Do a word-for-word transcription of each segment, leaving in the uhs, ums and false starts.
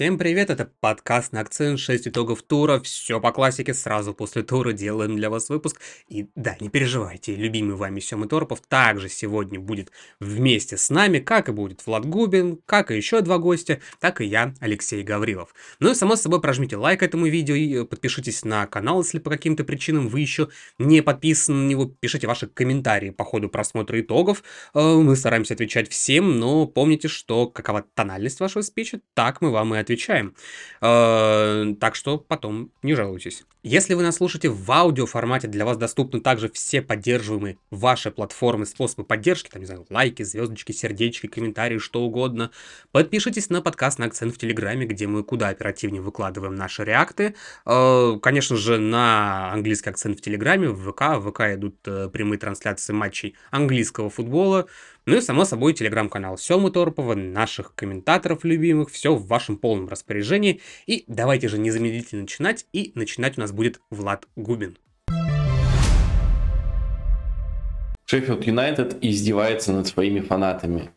Всем привет, это подкаст на акцент, шесть итогов тура, все по классике, сразу после тура делаем для вас выпуск. И да, не переживайте, любимый вами Сёма Торпов также сегодня будет вместе с нами, как и будет Влад Губин, как и еще два гостя, так и я, Алексей Гаврилов. Ну и само собой прожмите лайк этому видео и подпишитесь на канал, если по каким-то причинам вы еще не подписаны на него, пишите ваши комментарии по ходу просмотра итогов, мы стараемся отвечать всем, но помните, что какова тональность вашего спича, так мы вам и отвечаем. Э, так что потом не жалуйтесь. Если вы нас слушаете в аудио формате, для вас доступны также все поддерживаемые ваши платформы, способы поддержки, там, не знаю, лайки, звездочки, сердечки, комментарии, что угодно. Подпишитесь на подкаст на акцент в Телеграме, где мы куда оперативнее выкладываем наши реакты. Э, конечно же, на английский акцент в Телеграме, в ВК. В ВК идут э, прямые трансляции матчей английского футбола. Ну и, само собой, телеграм-канал Сёмы Торпова, наших комментаторов любимых, все в вашем полном распоряжении. И давайте же незамедлительно начинать, и начинать у нас будет Влад Губин. Шеффилд Юнайтед издевается над своими фанатами.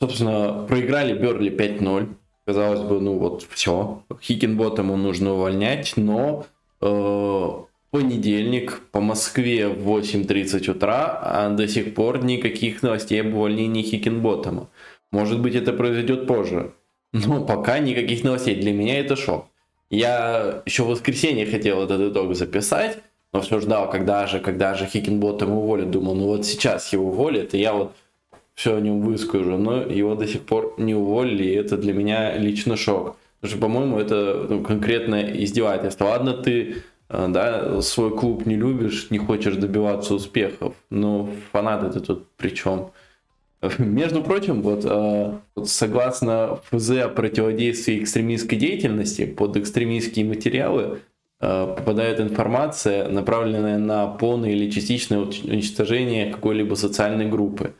Собственно, проиграли Бёрли пять ноль. Казалось бы, ну вот все, Хикенботему нужно увольнять, но э, понедельник по Москве в восемь тридцать утра, а до сих пор никаких новостей об увольнении Хикенботема. Может быть, это произойдет позже. Но пока никаких новостей. Для меня это шок. Я еще в воскресенье хотел этот итог записать, но все ждал, когда же, когда же Хикенботем уволят. Думал, ну вот сейчас его уволят, и я вот все о нем выскажу. Но его до сих пор не уволили, и это для меня лично шок. Потому что, по-моему, это ну, конкретное издевательство. Ладно, ты да, свой клуб не любишь, не хочешь добиваться успехов, но фанаты-то тут при чем? Между прочим, вот, э, вот согласно эф зэ о противодействии экстремистской деятельности, под экстремистские материалы э, попадает информация, направленная на полное или частичное уничтожение какой-либо социальной группы.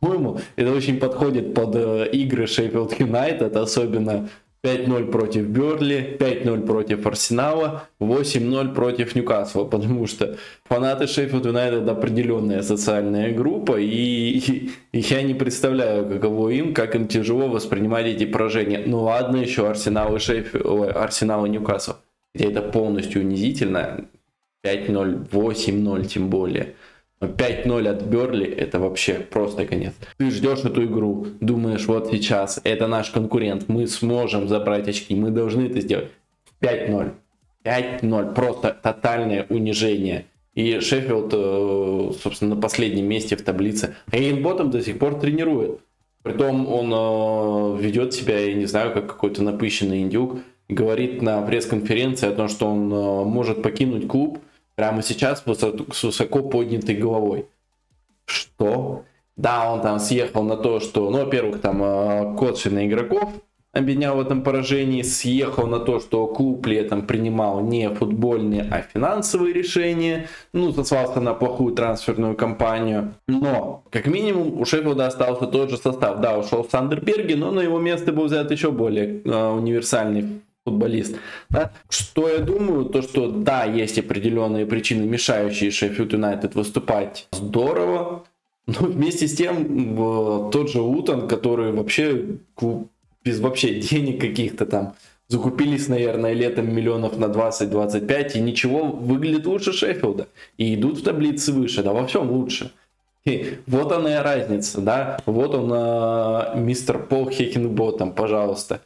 По-моему, это очень подходит под э, игры Шеффилд Юнайтед, особенно пять ноль против Бёрли, пять ноль против Арсенала, восемь ноль против Ньюкасла, потому что фанаты Шеффилд Юнайтед определенная социальная группа, и, и, и я не представляю, каково им, как им тяжело воспринимать эти поражения. Ну ладно, еще Арсенал и Шеффилд, Арсенал и Ньюкасл, где это полностью унизительно, пять ноль, восемь ноль тем более. пять ноль от Бёрли, это вообще просто конец. Ты ждешь эту игру, думаешь, вот сейчас, это наш конкурент, мы сможем забрать очки, мы должны это сделать. пять ноль. пять ноль. Просто тотальное унижение. И Шеффилд, собственно, на последнем месте в таблице. А Хикенботем до сих пор тренирует. Притом он ведет себя, я не знаю, как какой-то напыщенный индюк. Говорит на пресс-конференции о том, что он может покинуть клуб прямо сейчас с высоко поднятой головой. Что? Да, он там съехал на то, что... Ну, во-первых, там косвенно игроков обвинял в этом поражении. Съехал на то, что клуб летом принимал не футбольные, а финансовые решения. Ну, сослался на плохую трансферную кампанию. Но, как минимум, у Шеффилда остался тот же состав. Да, ушел в Сандерберге, но на его место был взят еще более э, универсальный футболист. Да? Что я думаю, то что да, есть определенные причины, мешающие Шеффилд Юнайтед выступать здорово, но вместе с тем тот же Лутон, который вообще клуб без вообще денег каких-то там, закупились, наверное, летом миллионов на двадцать-двадцать пять и ничего, выглядит лучше Шеффилда и идут в таблице выше, да во всем лучше. И вот она и разница, да, вот он э, мистер Пол Хикенботем, пожалуйста.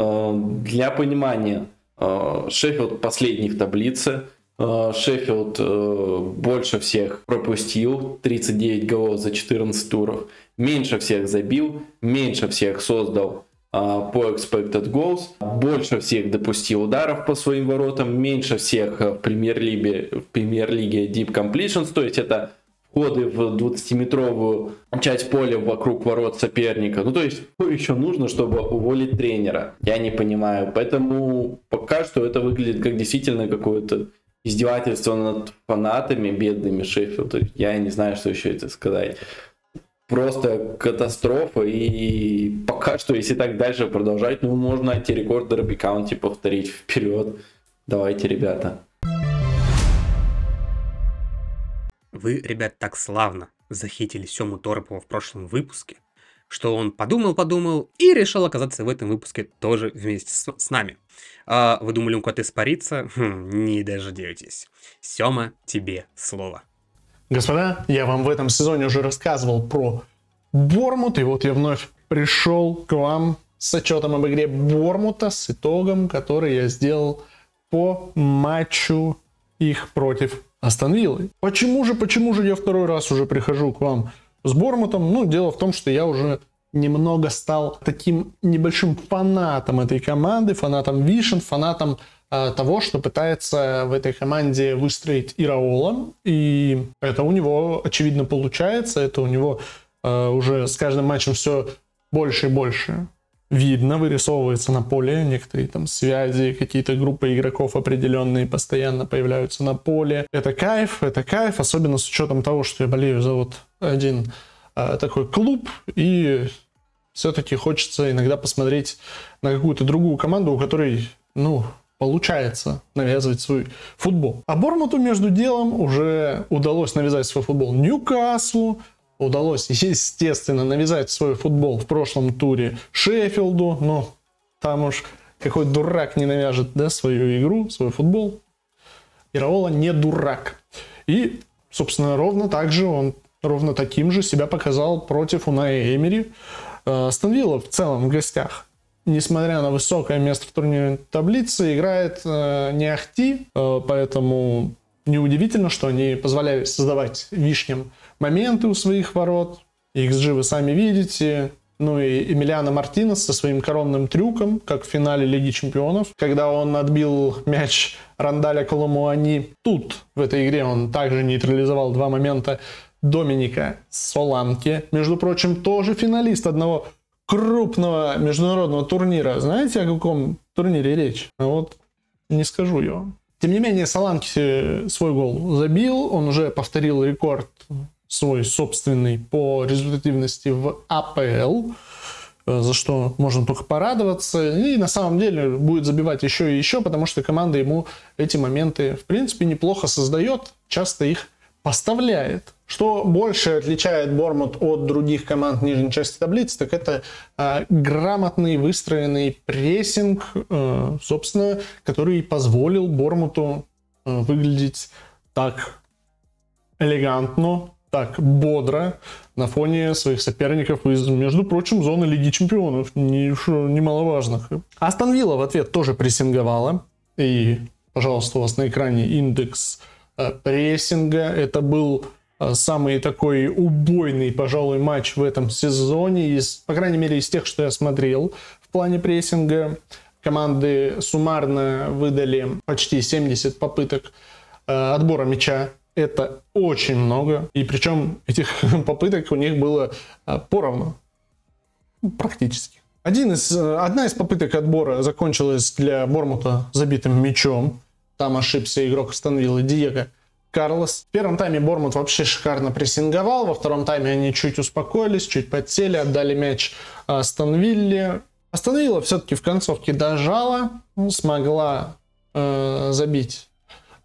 Для понимания, Шеффилд последний в таблице, Шеффилд больше всех пропустил, тридцать девять голов за четырнадцать туров, меньше всех забил, меньше всех создал по expected goals, больше всех допустил ударов по своим воротам, меньше всех в премьер-лиге, в премьер-лиге deep completions, то есть это входы в двадцатиметровую часть поля вокруг ворот соперника. Ну то есть, что еще нужно, чтобы уволить тренера? Я не понимаю. Поэтому пока что это выглядит как действительно какое-то издевательство над фанатами бедными Шеффилда. Я не знаю, что еще это сказать. Просто катастрофа. И пока что, если так дальше продолжать, ну можно эти рекорды Дерби Каунти повторить. Вперед. Давайте, ребята. Вы, ребят, так славно захитили Сёму Торпова в прошлом выпуске. что он подумал-подумал и решил оказаться в этом выпуске тоже вместе с, с нами. А, вы думали, он куда-то испарится? Хм, не дождетесь. Сёма, тебе слово. Господа, я вам в этом сезоне уже рассказывал про Бормут, и вот я вновь пришел к вам с отчетом об игре Бормута, с итогом, который я сделал по матчу их против Астон Виллы. Почему же, почему же я второй раз уже прихожу к вам с Бормутом? Ну, дело в том, что я уже немного стал таким небольшим фанатом этой команды, фанатом вишен, фанатом э, того, что пытается в этой команде выстроить Ираола. И это у него, очевидно, получается. Это у него э, уже с каждым матчем все больше и больше видно, вырисовывается на поле. Некоторые там связи, какие-то группы игроков определенные постоянно появляются на поле. Это кайф, это кайф, особенно с учетом того, что я болею за вот один э, такой клуб. И все-таки хочется иногда посмотреть на какую-то другую команду, у которой, ну, получается навязывать свой футбол. А Бормуту, между делом, уже удалось навязать свой футбол Ньюкаслу. Удалось, естественно, навязать свой футбол в прошлом туре Шеффилду, но там уж какой дурак не навяжет, да, свою игру, свой футбол. Ираола не дурак. И, собственно, ровно так же он, ровно таким же себя показал против Унаи Эмери. Астон Вилла в целом в гостях, несмотря на высокое место в турнирной таблице, играет э, не ахти, э, поэтому неудивительно, что они позволяли создавать вишням моменты у своих ворот. икс джи вы сами видите. Ну и Эмилиано Мартинес со своим коронным трюком, как в финале Лиги Чемпионов, когда он отбил мяч Рандаля Коломуани. Тут, в этой игре, он также нейтрализовал два момента Доминика Соланки. Между прочим, тоже финалист одного крупного международного турнира. Знаете, о каком турнире речь? А вот не скажу я вам. Тем не менее, Соланки свой гол забил. Он уже повторил рекорд свой собственный по результативности в АПЛ, за что можно только порадоваться. И на самом деле будет забивать еще и еще, потому что команда ему эти моменты, в принципе, неплохо создает, часто их поставляет. Что больше отличает Бормут от других команд нижней части таблицы, так это э, грамотный выстроенный прессинг, э, собственно, который позволил Бормуту э, выглядеть так элегантно, так бодро на фоне своих соперников из, между прочим, зоны Лиги Чемпионов, не, немаловажных. Астон Вилла в ответ тоже прессинговала. И, пожалуйста, у вас на экране индекс э, прессинга. Это был самый такой убойный, пожалуй, матч в этом сезоне, из, по крайней мере, из тех, что я смотрел в плане прессинга. Команды суммарно выдали почти семьдесят попыток э, отбора мяча. Это очень много. И причем этих попыток у них было э, поровну. Практически. Один из, одна из попыток отбора закончилась для Бормута забитым мячом. Там ошибся игрок Астон Виллы Диего Карлос. В первом тайме Бормут вообще шикарно прессинговал. Во втором тайме они чуть успокоились, чуть подсели, отдали мяч Астон Вилле. Астон Вилла все-таки в концовке дожала, смогла э, забить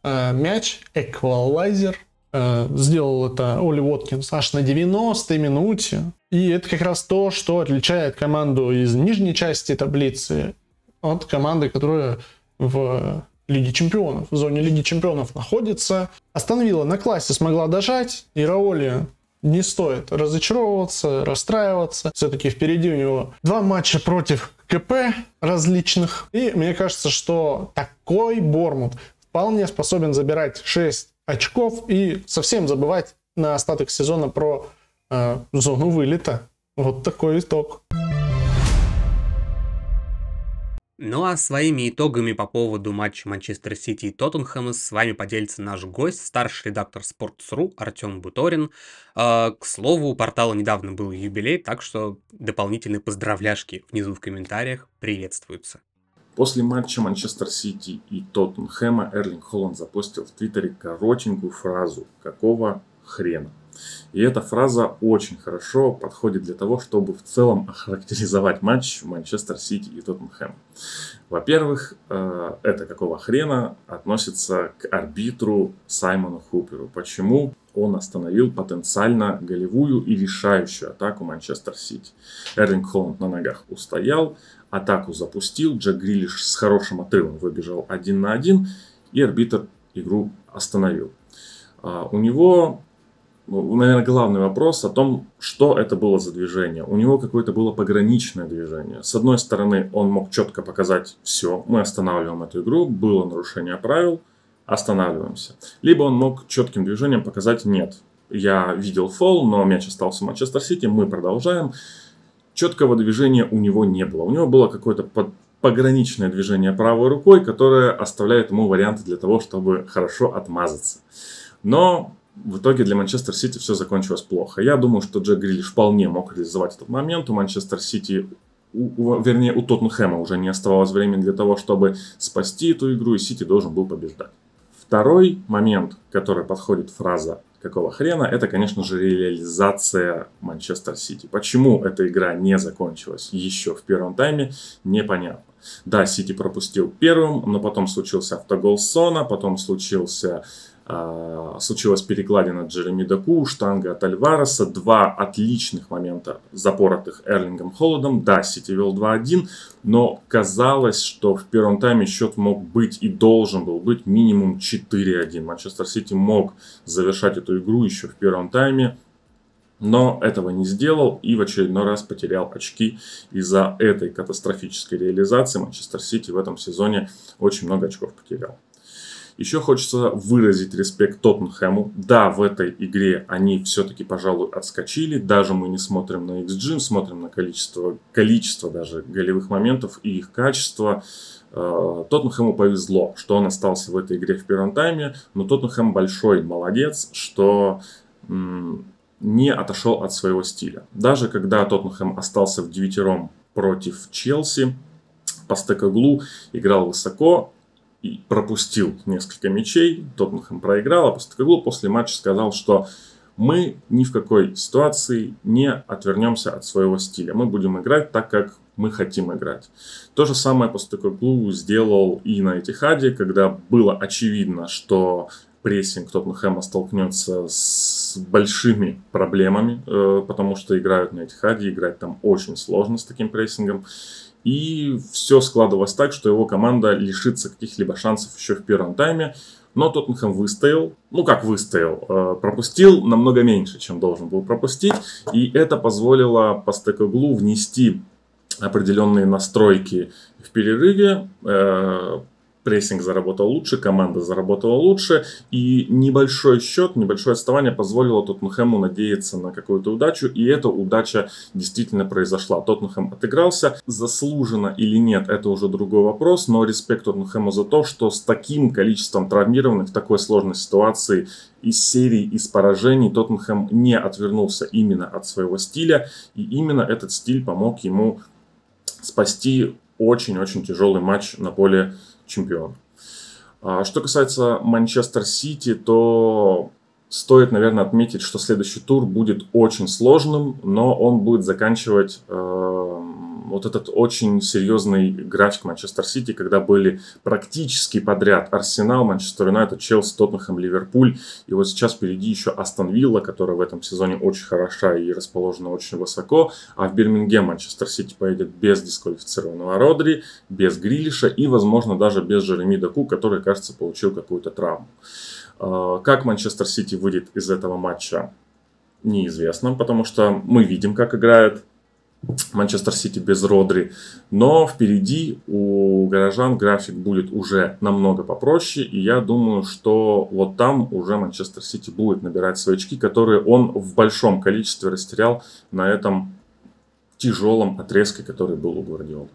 э, мяч, эквалайзер. Э, сделал это Оли Уоткинс аж на девяностой минуте. И это как раз то, что отличает команду из нижней части таблицы от команды, которая в Лиги Чемпионов, в зоне Лиги Чемпионов находится. Астон Вилла на классе смогла дожать. Ираоле не стоит разочаровываться, расстраиваться. Все-таки впереди у него два матча против КП различных. И мне кажется, что такой Бормут вполне способен забирать шесть очков и совсем забывать на остаток сезона про э, зону вылета. Вот такой итог. Ну а своими итогами по поводу матча Манчестер Сити и Тоттенхэма с вами поделится наш гость, старший редактор Sports.ru Артем Буторин. К слову, у портала недавно был юбилей, так что дополнительные поздравляшки внизу в комментариях приветствуются. После матча Манчестер Сити и Тоттенхэма Эрлинг Холланд запостил в Твиттере коротенькую фразу «Какого хрена?». И эта фраза очень хорошо подходит для того, чтобы в целом охарактеризовать матч Манчестер Сити и Тоттенхэм. Во-первых, это «какого хрена» относится к арбитру Саймону Хуперу. Почему? он остановил потенциально голевую и решающую атаку Манчестер Сити. Эрлинг Холланд на ногах устоял, атаку запустил, Джек Грилиш с хорошим отрывом выбежал один на один, и арбитр игру остановил. А у него, ну, наверное, главный вопрос о том, что это было за движение. У него какое-то было пограничное движение. С одной стороны, он мог четко показать: все, мы останавливаем эту игру, было нарушение правил, останавливаемся. Либо он мог четким движением показать: нет, я видел фол, но мяч остался в Манчестер Сити, мы продолжаем. Четкого движения у него не было. У него было какое-то пограничное движение правой рукой, которое оставляет ему варианты для того, чтобы хорошо отмазаться. Но в итоге для Манчестер Сити все закончилось плохо. Я думаю, что Джек Грилиш вполне мог реализовать этот момент. У Манчестер Сити, у, вернее у Тоттенхэма уже не оставалось времени для того, чтобы спасти эту игру, и Сити должен был побеждать. Второй момент, который подходит фраза «какого хрена», это, конечно же, реализация Манчестер Сити. Почему эта игра не закончилась еще в первом тайме, непонятно. Да, Сити пропустил первым, но потом случился автогол Сона, потом случился, э, случилась перекладина Джереми Доку, штанга от Альвареса, два отличных момента, запоротых Эрлингом Холландом. Да, Сити вел два один, но казалось, что в первом тайме счет мог быть и должен был быть минимум четыре один. Манчестер Сити мог завершать эту игру еще в первом тайме, но этого не сделал и в очередной раз потерял очки из-за этой катастрофической реализации. Манчестер Сити в этом сезоне очень много очков потерял. Еще хочется выразить респект Тоттенхэму. Да, в этой игре они все-таки, пожалуй, отскочили. Даже мы не смотрим на икс джи, смотрим на количество, количество даже голевых моментов и их качество. Тоттенхэму повезло, что он остался в этой игре в первом тайме. Но Тоттенхэм большой молодец, что не отошел от своего стиля. Даже когда Тоттенхэм остался в девятером против Челси, Постекоглу играл высоко и пропустил несколько мячей. Тоттенхэм проиграл, а Постекоглу после матча сказал, что мы ни в какой ситуации не отвернемся от своего стиля. Мы будем играть так, как мы хотим играть. То же самое Постекоглу сделал и на Этихаде, когда было очевидно, что прессинг Тоттенхэма столкнется с большими проблемами, потому что играют на Этихаде, играть там очень сложно с таким прессингом. И все складывалось так, что его команда лишится каких-либо шансов еще в первом тайме. Но Тоттенхэм выстоял, ну как выстоял, пропустил намного меньше, чем должен был пропустить. И это позволило Постекоглу внести определенные настройки в перерыве. Прессинг заработал лучше, команда заработала лучше. И небольшой счет, небольшое отставание позволило Тоттенхэму надеяться на какую-то удачу. И эта удача действительно произошла. Тоттенхэм отыгрался. Заслуженно или нет, это уже другой вопрос. Но респект Тоттенхэму за то, что с таким количеством травмированных, в такой сложной ситуации, из серии, из поражений, Тоттенхэм не отвернулся именно от своего стиля. И именно этот стиль помог ему спасти очень-очень тяжелый матч на поле чемпион. Что касается Манчестер Сити, то стоит, наверное, отметить, что следующий тур будет очень сложным, но он будет заканчивать э, вот этот очень серьезный график Манчестер Сити, когда были практически подряд Арсенал, Манчестер Юнайтед, Челси, Тоттенхэм, Ливерпуль. И вот сейчас впереди еще Астон Вилла, которая в этом сезоне очень хороша и расположена очень высоко. А в Бирмингем Манчестер Сити поедет без дисквалифицированного Родри, без Грилиша и, возможно, даже без Джереми Доку, который, кажется, получил какую-то травму. Как Манчестер Сити выйдет из этого матча, неизвестно, потому что мы видим, как играет Манчестер Сити без Родри. Но впереди у горожан график будет уже намного попроще. И я думаю, что вот там уже Манчестер Сити будет набирать свои очки, которые он в большом количестве растерял на этом тяжелом отрезке, который был у Гвардиолы.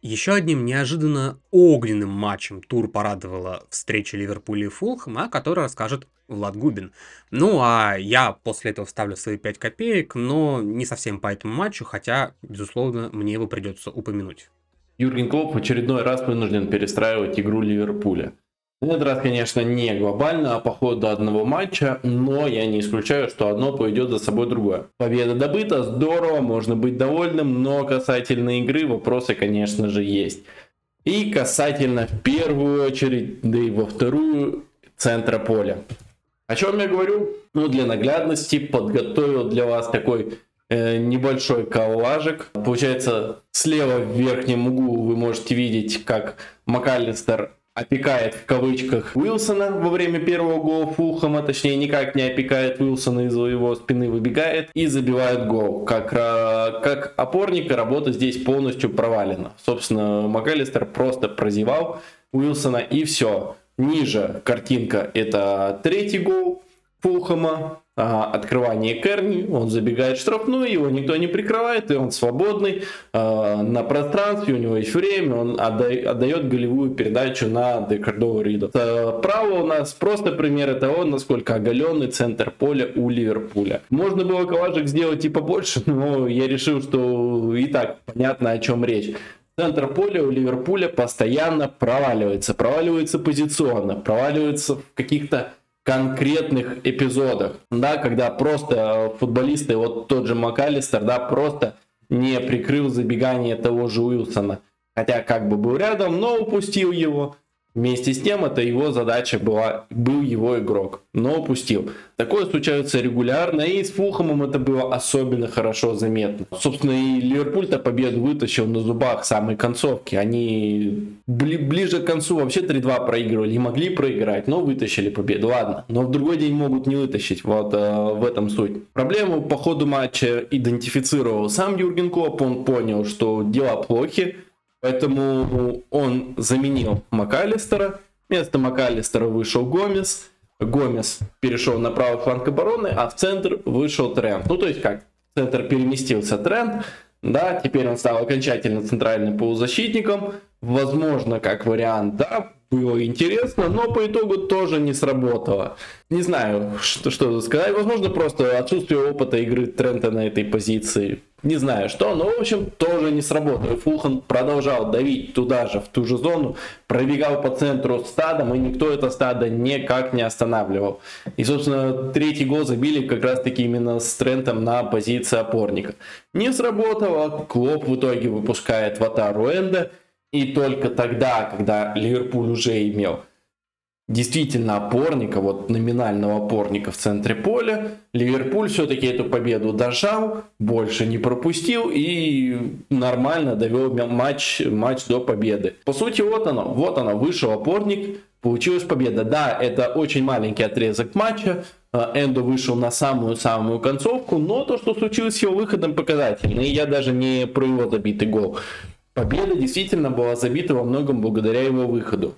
Еще одним неожиданно огненным матчем тур порадовала встреча Ливерпуля и Фулхэма, о которой расскажет Влад Губин. Ну а я после этого вставлю свои пять копеек, но не совсем по этому матчу, хотя, безусловно, мне его придется упомянуть. Юрген Клопп в очередной раз вынужден перестраивать игру Ливерпуля. На этот раз, конечно, не глобально, а по ходу одного матча, но я не исключаю, что одно поведет за собой другое. Победа добыта, здорово, можно быть довольным, но касательно игры вопросы, конечно же, есть. И касательно в первую очередь, да и во вторую, центра поля. О чем я говорю? Ну, для наглядности подготовил для вас такой э, небольшой коллажик. Получается, слева в верхнем углу вы можете видеть, как МакАлистер опекает в кавычках Уилсона во время первого гола Фулхэма, точнее никак не опекает Уилсона, из-за его спины выбегает и забивает гол. Как, как опорника работа здесь полностью провалена. Собственно, МакАлистер просто прозевал Уилсона и все. Ниже картинка — это третий гол Фулхэма, открывание Керни, он забегает в штрафную, его никто не прикрывает, и он свободный на пространстве, у него есть время, он отдает голевую передачу на Декардо Рида. Справа у нас просто примеры того, насколько оголенный центр поля у Ливерпуля. Можно было коллажик сделать и побольше, но я решил, что и так понятно, о чем речь. Центр поля у Ливерпуля постоянно проваливается, проваливается позиционно, проваливается в каких-то конкретных эпизодах, да, когда просто футболисты, вот тот же МакАлистер, да, просто не прикрыл забегание того же Уилсона, хотя как бы был рядом, но упустил его. Вместе с тем, это его задача была, был его игрок, но упустил. Такое случается регулярно, и с Фулхэмом это было особенно хорошо заметно. Собственно, и Ливерпуль-то победу вытащил на зубах самой концовки. Они бли- ближе к концу вообще три-два проигрывали, и могли проиграть, но вытащили победу. Ладно, но в другой день могут не вытащить, вот э, в этом суть. Проблему по ходу матча идентифицировал сам Юрген Клопп, он понял, что дела плохи. Поэтому он заменил МакАлистера. Вместо МакАлистера вышел Гомес. Гомес перешел на правый фланг обороны, а в центр вышел Трент. Ну, то есть как, в центр переместился Трент. Да, теперь он стал окончательно центральным полузащитником. Возможно, как вариант, да, было интересно, но по итогу тоже не сработало. Не знаю, что, что сказать. Возможно, просто отсутствие опыта игры Трента на этой позиции. Не знаю что, но в общем тоже не сработало. Фулхэм продолжал давить туда же, в ту же зону, пробегал по центру стадом, и никто это стадо никак не останавливал. И, собственно, третий гол забили как раз-таки именно с Трентом на позиции опорника. Не сработало, Клопп в итоге выпускает Ватару Эндо, и только тогда, когда Ливерпуль уже имел действительно опорника, вот номинального опорника в центре поля, Ливерпуль все-таки эту победу дожал, больше не пропустил и нормально довел матч, матч до победы. По сути, вот оно, вот оно, вышел опорник, получилась победа. Да, это очень маленький отрезок матча, Эндо вышел на самую-самую концовку, но то, что случилось с его выходом, показательно, и я даже не про его забитый гол. Победа действительно была забита во многом благодаря его выходу.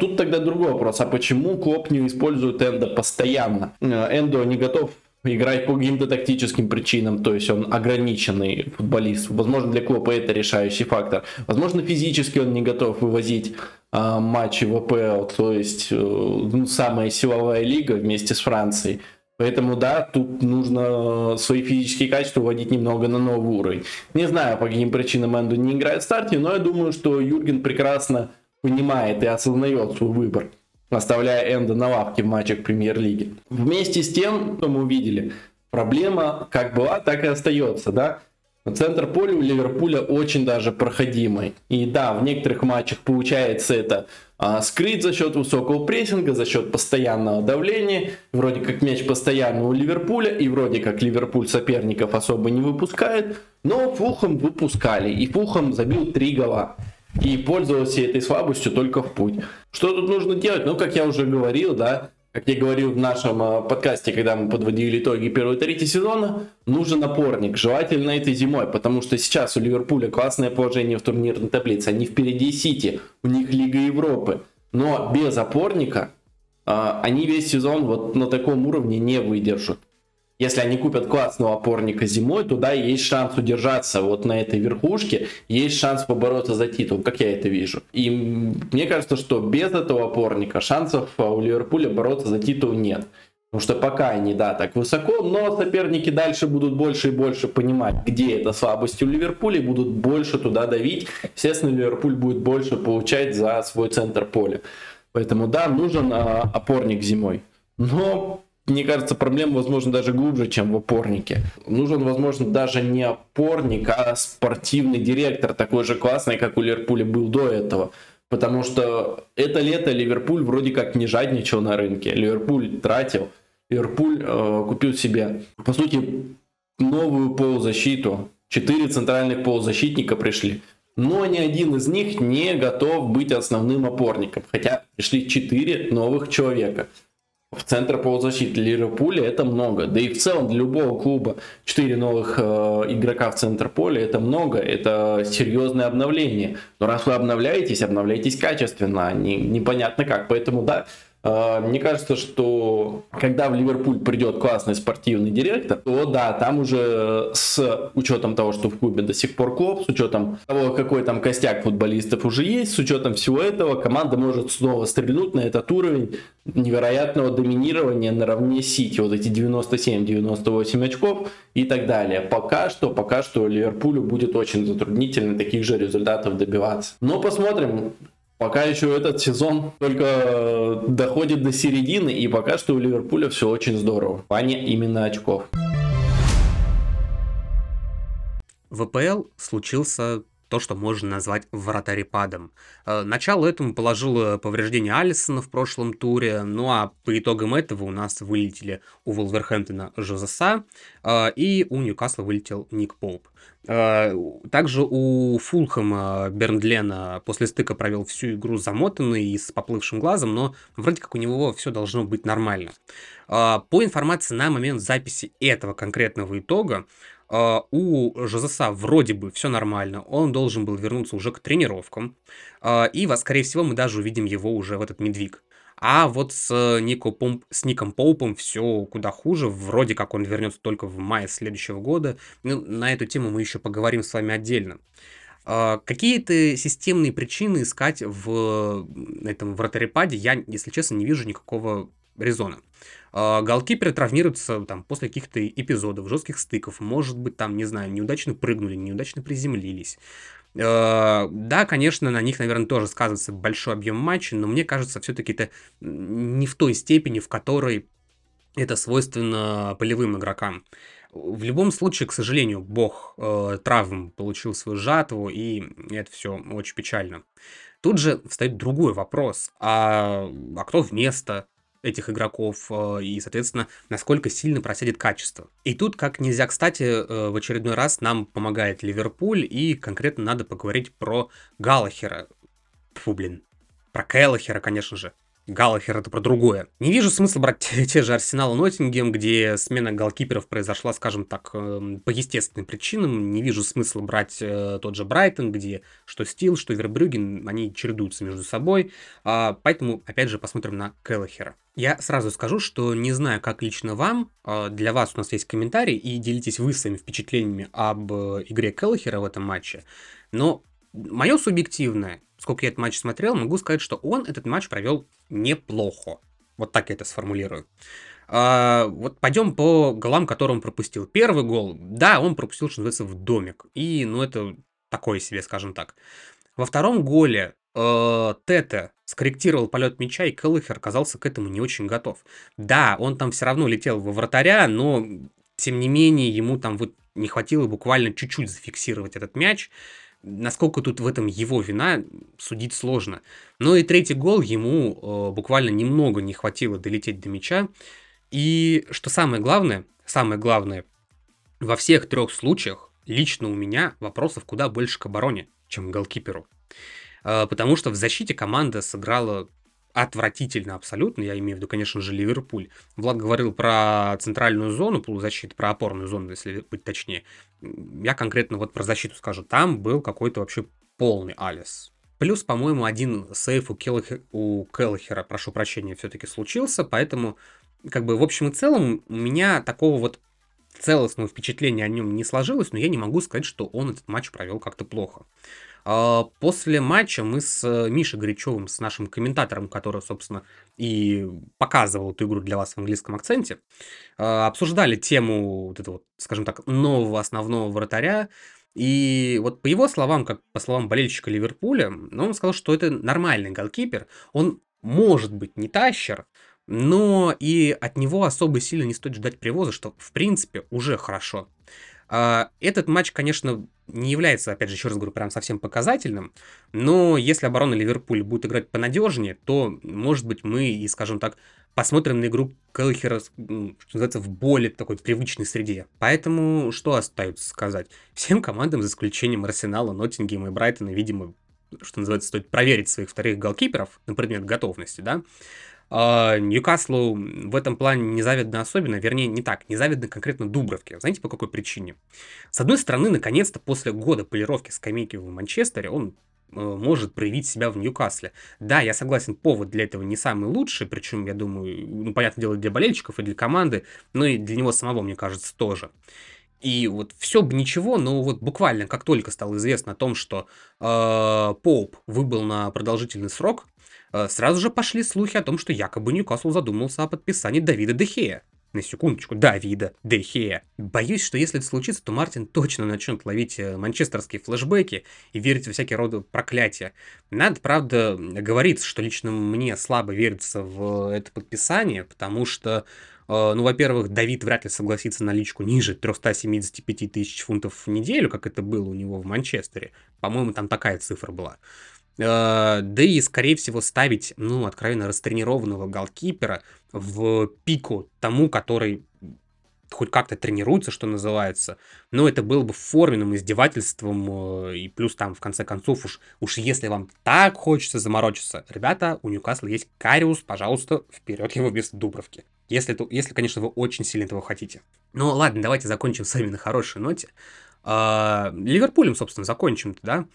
Тут тогда другой вопрос, а почему Клопп не использует Эндо постоянно? Эндо не готов играть по каким-то тактическим причинам, то есть он ограниченный футболист. Возможно, для Клоппа это решающий фактор. Возможно, физически он не готов вывозить э, матчи в АПЛ, то есть э, ну, самая силовая лига вместе с Францией. Поэтому да, тут нужно свои физические качества вводить немного на новый уровень. Не знаю, по каким причинам Эндо не играет в старте, но я думаю, что Юрген прекрасно понимает и осознает свой выбор, оставляя Эндо на лавке в матчах премьер-лиги. Вместе с тем, что мы увидели, проблема как была, так и остается, да. Центр поля у Ливерпуля очень даже проходимый. И да, в некоторых матчах получается это а, скрыть за счет высокого прессинга, за счет постоянного давления. Вроде как мяч постоянно у Ливерпуля, и вроде как Ливерпуль соперников особо не выпускает. Но Фулхэм выпускали, и Фулхэм забил три гола. И пользовался этой слабостью только в путь. Что тут нужно делать? Ну, как я уже говорил, да, как я говорил в нашем э, подкасте, когда мы подводили итоги первой трети сезона, нужен опорник, желательно этой зимой, потому что сейчас у Ливерпуля классное положение в турнирной таблице, они впереди Сити, у них Лига Европы, но без опорника э, они весь сезон вот на таком уровне не выдержат. Если они купят классного опорника зимой, то да, есть шанс удержаться вот на этой верхушке, есть шанс побороться за титул, как я это вижу. И мне кажется, что без этого опорника шансов у Ливерпуля бороться за титул нет. Потому что пока они, да, так высоко, но соперники дальше будут больше и больше понимать, где эта слабость у Ливерпуля, и будут больше туда давить. Естественно, Ливерпуль будет больше получать за свой центр поля. Поэтому да, нужен а, опорник зимой. Но... Мне кажется, проблема, возможно, даже глубже, чем в опорнике. Нужен, возможно, даже не опорник, а спортивный директор, такой же классный, как у Ливерпуля был до этого. Потому что это лето Ливерпуль вроде как не жадничал на рынке. Ливерпуль тратил. Ливерпуль э, купил себе, по сути, новую полузащиту. Четыре центральных полузащитника пришли. Но ни один из них не готов быть основным опорником. Хотя пришли четыре новых человека. В центр полузащиты Ливерпуля это много. Да и в целом для любого клуба четыре новых э, игрока в центр поля это много. Это серьезное обновление. Но раз вы обновляетесь, обновляйтесь качественно. А не, непонятно как. Поэтому да, э, мне кажется, что когда в Ливерпуль придет классный спортивный директор, то да, там уже с учетом того, что в клубе до сих пор Клопп, с учетом того, какой там костяк футболистов уже есть, с учетом всего этого, команда может снова стрельнуть на этот уровень невероятного доминирования наравне с Сити, вот эти девяносто семь девяносто восемь очков и так далее. Пока что, пока что Ливерпулю будет очень затруднительно таких же результатов добиваться. Но посмотрим, пока еще этот сезон только доходит до середины, и пока что у Ливерпуля все очень здорово в плане именно очков. В ВПЛ случился то, что можно назвать вратарепадом. Начало этому положило повреждение Алисона в прошлом туре, ну а по итогам этого у нас вылетели у Вулверхэмптона Жозе Са, и у Ньюкасла вылетел Ник Поуп. Также у Фулхэма Берндлена после стыка провел всю игру замотанный и с поплывшим глазом, но вроде как у него все должно быть нормально. По информации на момент записи этого конкретного итога, Uh, у Жозе Са вроде бы все нормально, он должен был вернуться уже к тренировкам, uh, и, скорее всего, мы даже увидим его уже в этот медвиг. А вот с, Нико Помп, с Ником Поупом все куда хуже, вроде как он вернется только в мае следующего года, ну, на эту тему мы еще поговорим с вами отдельно. Uh, какие-то системные причины искать в этом вратарепаде я, если честно, не вижу никакого резона. Голкипер травмируется там после каких-то эпизодов, жестких стыков, может быть, там, не знаю, неудачно прыгнули, неудачно приземлились. Да, конечно, на них, наверное, тоже сказывается большой объем матча, но мне кажется, все-таки это не в той степени, в которой это свойственно полевым игрокам. В любом случае, к сожалению, бог э, травм получил свою жатву, и это все очень печально. Тут же встает другой вопрос, а, а кто вместо этих игроков и, соответственно, насколько сильно просядет качество. И тут, как нельзя кстати, в очередной раз нам помогает Ливерпуль, и конкретно надо поговорить про Галлахера. Фу, блин. Про Келлахера, конечно же. Галлахер — это про другое. Не вижу смысла брать те, те же Арсенал и Ноттингем, где смена голкиперов произошла, скажем так, по естественным причинам. Не вижу смысла брать э, тот же Брайтон, где что Стил, что Вербрюген, они чередуются между собой. Э, поэтому, опять же, посмотрим на Келлахера. Я сразу скажу, что не знаю, как лично вам. Э, для вас у нас есть комментарии, и делитесь вы своими впечатлениями об э, игре Келлахера в этом матче. Но мое субъективное, сколько я этот матч смотрел, могу сказать, что он этот матч провел неплохо. Вот так я это сформулирую. А, вот пойдем по голам, которые он пропустил. Первый гол, да, он пропустил, что называется, в домик. И, ну, это такое себе, скажем так. Во втором голе э, Тете скорректировал полет мяча, и Келлахер оказался к этому не очень готов. Да, он там все равно летел во вратаря, но, тем не менее, ему там вот не хватило буквально чуть-чуть зафиксировать этот мяч. Насколько тут в этом его вина, судить сложно. Но и третий гол ему э, буквально немного не хватило долететь до мяча. И что самое главное, самое главное, во всех трех случаях лично у меня вопросов куда больше к обороне, чем к голкиперу. Э, потому что в защите команда сыграла отвратительно абсолютно, я имею в виду, конечно же, Ливерпуль. Влад говорил про центральную зону полузащиты, про опорную зону, если быть точнее. Я конкретно вот про защиту скажу. Там был какой-то вообще полный алис. Плюс, по-моему, один сейф у Келлахера, у Келлахера, прошу прощения, все-таки случился. Поэтому, как бы, в общем и целом, у меня такого вот целостного впечатления о нем не сложилось, но я не могу сказать, что он этот матч провел как-то плохо. После матча мы с Мишей Горячевым, с нашим комментатором, который, собственно, и показывал эту игру для вас в английском акценте, обсуждали тему вот этого, скажем так, нового основного вратаря. И вот по его словам, как по словам болельщика Ливерпуля, он сказал, что это нормальный голкипер. Он, может быть, не тащер, но и от него особо сильно не стоит ждать привоза, что, в принципе, уже хорошо. Этот матч, конечно, не является, опять же, еще раз говорю, прям совсем показательным, но если оборона Ливерпуля будет играть понадежнее, то, может быть, мы и, скажем так, посмотрим на игру Келлихера, что называется, в более такой привычной среде. Поэтому что остается сказать? Всем командам, за исключением Арсенала, Ноттингема и Брайтона, видимо, что называется, стоит проверить своих вторых голкиперов на предмет готовности, да. Ньюкаслу в этом плане незавидно особенно, вернее, не так, незавидно конкретно Дубровке. Знаете, по какой причине? С одной стороны, наконец-то после года полировки скамейки в Манчестере он э, может проявить себя в Ньюкасле. Да, я согласен, повод для этого не самый лучший, причем, я думаю, ну, понятное дело, для болельщиков и для команды, но и для него самого, мне кажется, тоже. И вот все бы ничего, но вот буквально, как только стало известно о том, что э, Поуп выбыл на продолжительный срок, сразу же пошли слухи о том, что якобы Ньюкасл задумался о подписании Давида Де Хея. На секундочку, Давида Де Хея. Боюсь, что если это случится, то Мартин точно начнет ловить манчестерские флешбеки и верить во всякие роды проклятия. Надо, правда, говорить, что лично мне слабо верится в это подписание, потому что, ну, во-первых, Давид вряд ли согласится на личку ниже триста семьдесят пять тысяч фунтов в неделю, как это было у него в Манчестере. По-моему, там такая цифра была. Да и, скорее всего, ставить, ну, откровенно растренированного голкипера в пику тому, который хоть как-то тренируется, что называется, но это было бы форменным издевательством, и плюс там, в конце концов, уж, уж если вам так хочется заморочиться, ребята, у Ньюкасла есть Кариус, пожалуйста, вперед его без Дубровки. Если, то, если, конечно, вы очень сильно этого хотите. Ну, ладно, давайте закончим с вами на хорошей ноте. Ливерпулем, собственно, закончим, да,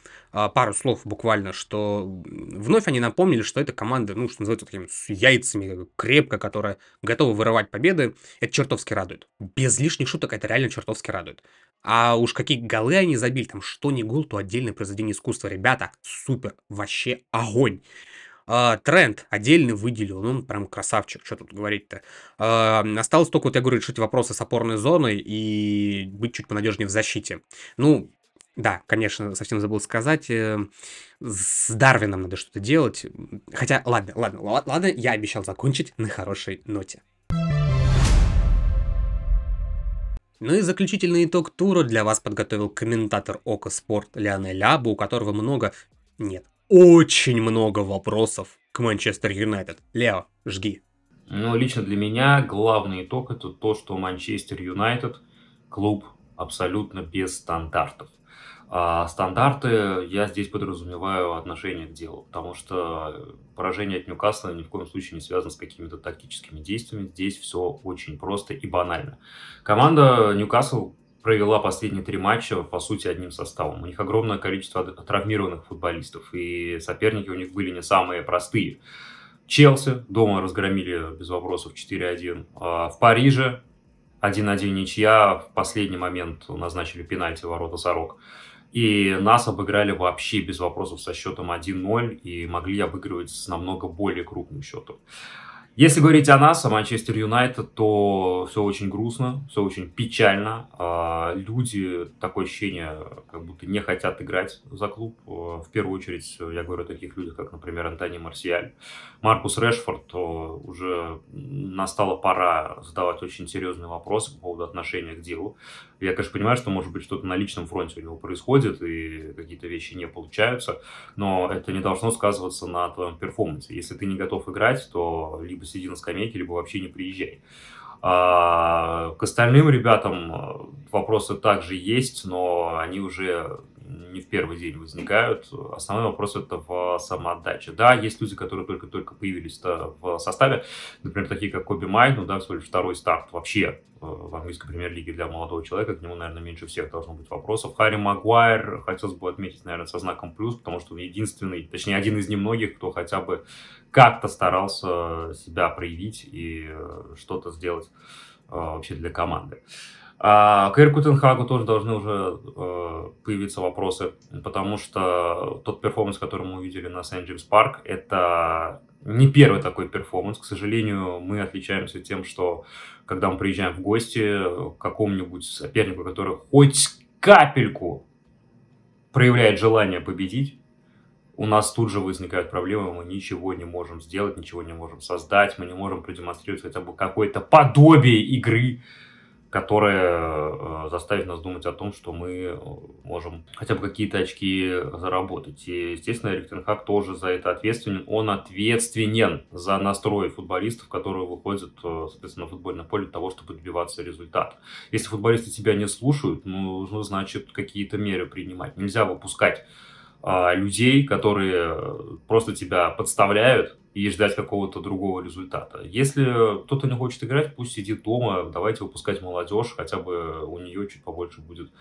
пару слов буквально, что вновь они напомнили, что это команда, ну, что называется, такими с яйцами, крепко, которая готова вырывать победы, это чертовски радует. Без лишних шуток, это реально чертовски радует. А уж какие голы они забили, там, что ни гол, то отдельное произведение искусства. Ребята, супер, вообще огонь. Uh, Трент отдельно выделил, ну, он прям красавчик, что тут говорить-то. Uh, осталось только, вот я говорю, решить вопросы с опорной зоной и быть чуть понадежнее в защите. Ну, да, конечно, совсем забыл сказать, с Дарвином надо что-то делать. Хотя, ладно, ладно, ладно, я обещал закончить на хорошей ноте. Ну и заключительный итог тура для вас подготовил комментатор ОКО Спорт Леонель Абу, у которого много... Нет. Очень много вопросов к Манчестер Юнайтед. Лео, жги. Ну, лично для меня главный итог — это то, что Манчестер Юнайтед клуб абсолютно без стандартов. А стандарты я здесь подразумеваю отношение к делу, потому что поражение от Ньюкасла ни в коем случае не связано с какими-то тактическими действиями. Здесь все очень просто и банально. Команда Ньюкасл провела последние три матча, по сути, одним составом. У них огромное количество травмированных футболистов, и соперники у них были не самые простые. Челси дома разгромили без вопросов четыре один. В Париже один один ничья, в последний момент назначили пенальти в ворота Сорок. И нас обыграли вообще без вопросов со счетом один ноль, и могли обыгрывать с намного более крупным счетом. Если говорить о нас, о Манчестер Юнайтед, то все очень грустно, все очень печально. Люди, такое ощущение, как будто не хотят играть за клуб. В первую очередь, я говорю о таких людях, как, например, Антони Марсиаль. Маркус Решфорд, уже настала пора задавать очень серьезные вопросы по поводу отношения к делу. Я, конечно, понимаю, что, может быть, что-то на личном фронте у него происходит, и какие-то вещи не получаются, но это не должно сказываться на твоем перформансе. Если ты не готов играть, то либо сиди на скамейке, либо вообще не приезжай. А к остальным ребятам вопросы также есть, но они уже не в первый день возникают. Основной вопрос — это в самоотдаче. Да, есть люди, которые только-только появились в составе, например, такие как Коби Майну, да, всего лишь второй старт вообще в английской премьер-лиге для молодого человека, к нему, наверное, меньше всех должно быть вопросов. Харри Магуайр хотелось бы отметить, наверное, со знаком плюс, потому что он единственный, точнее, один из немногих, кто хотя бы как-то старался себя проявить и что-то сделать вообще для команды. А к Эрку Тен Хагу тоже должны уже э, появиться вопросы, потому что тот перформанс, который мы увидели на Сент-Джеймс-Парк, это не первый такой перформанс. К сожалению, мы отличаемся тем, что когда мы приезжаем в гости к какому-нибудь сопернику, который хоть капельку проявляет желание победить, у нас тут же возникают проблемы, мы ничего не можем сделать, ничего не можем создать, мы не можем продемонстрировать хотя бы какое-то подобие игры, которая заставит нас думать о том, что мы можем хотя бы какие-то очки заработать. И, естественно, Эрик тен Хаг тоже за это ответственен. Он ответственен за настрой футболистов, которые выходят, соответственно, на футбольное поле для того, чтобы добиваться результата. Если футболисты тебя не слушают, ну, ну значит, какие-то меры принимать. Нельзя выпускать а, людей, которые просто тебя подставляют, и ждать какого-то другого результата. Если кто-то не хочет играть, пусть сидит дома, давайте выпускать молодежь, хотя бы у нее чуть побольше будет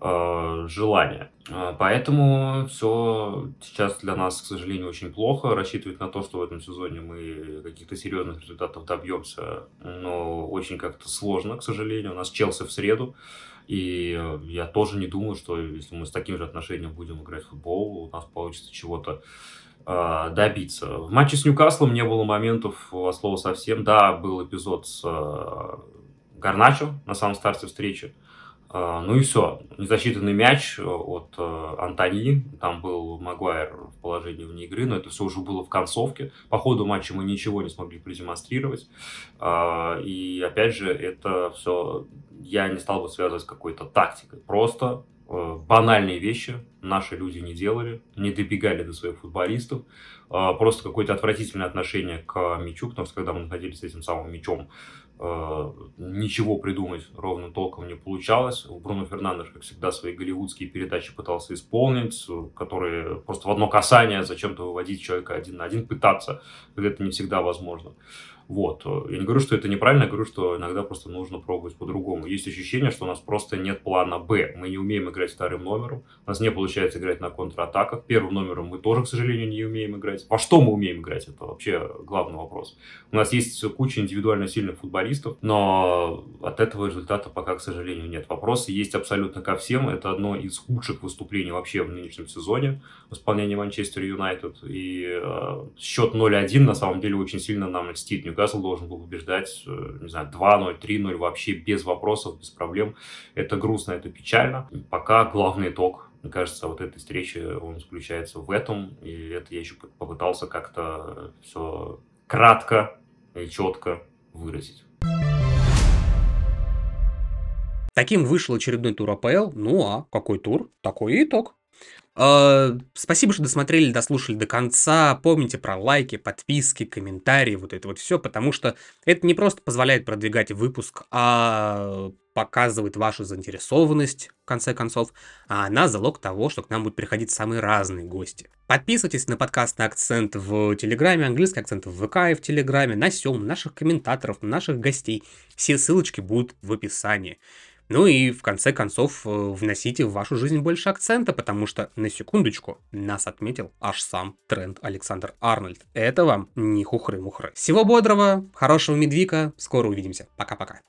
э, желания. Поэтому все сейчас для нас, к сожалению, очень плохо. Рассчитывать на то, что в этом сезоне мы каких-то серьезных результатов добьемся, но очень как-то сложно, к сожалению. У нас Челси в среду. И я тоже не думаю, что если мы с таким же отношением будем играть в футбол, у нас получится чего-то э, добиться. В матче с Ньюкаслом не было моментов, от слова совсем. Да, был эпизод с э, Гарначо на самом старте встречи. Э, ну и все. Незасчитанный мяч от э, Антони. Там был Магуайр в положении вне игры, но это все уже было в концовке. По ходу матча мы ничего не смогли продемонстрировать. Э, и опять же, это все... Я не стал бы связывать с какой-то тактикой. Просто э, банальные вещи наши люди не делали, не добегали до своих футболистов. Э, просто какое-то отвратительное отношение к мячу, потому что когда мы находились с этим самым мячом, э, ничего придумать ровно толком не получалось. Бруно Фернандеш, как всегда, свои голливудские передачи пытался исполнить, которые просто в одно касание зачем-то выводить человека один на один, пытаться, когда это не всегда возможно. Вот. Я не говорю, что это неправильно, я говорю, что иногда просто нужно пробовать по-другому. Есть ощущение, что у нас просто нет плана «Б». Мы не умеем играть вторым номером, у нас не получается играть на контратаках. Первым номером мы тоже, к сожалению, не умеем играть. Во что мы умеем играть? Это вообще главный вопрос. У нас есть куча индивидуально сильных футболистов, но от этого результата пока, к сожалению, нет. Вопросы есть абсолютно ко всем. Это одно из худших выступлений вообще в нынешнем сезоне в исполнении Манчестер Юнайтед. И э, счет ноль один на самом деле очень сильно нам льстит. Ньюкасл должен был побеждать, не знаю, два ноль, три ноль, вообще без вопросов, без проблем. Это грустно, это печально. Пока главный итог, мне кажется, вот этой встречи, он заключается в этом. И это я еще попытался как-то все кратко и четко выразить. Таким вышел очередной тур АПЛ. Ну а какой тур, такой и итог. Спасибо, что досмотрели, дослушали до конца. Помните про лайки, подписки, комментарии, вот это вот все, потому что это не просто позволяет продвигать выпуск, а показывает вашу заинтересованность, в конце концов, а она залог того, что к нам будут приходить самые разные гости. Подписывайтесь на подкаст «На акцент» в Телеграме, английский акцент в ВК и в Телеграме, на Сём, наших комментаторов, наших гостей. Все ссылочки будут в описании. Ну и, в конце концов, вносите в вашу жизнь больше акцента, потому что, на секундочку, нас отметил аж сам Трент Александр-Арнольд. Это вам не хухры-мухры. Всего бодрого, хорошего медвика, скоро увидимся. Пока-пока.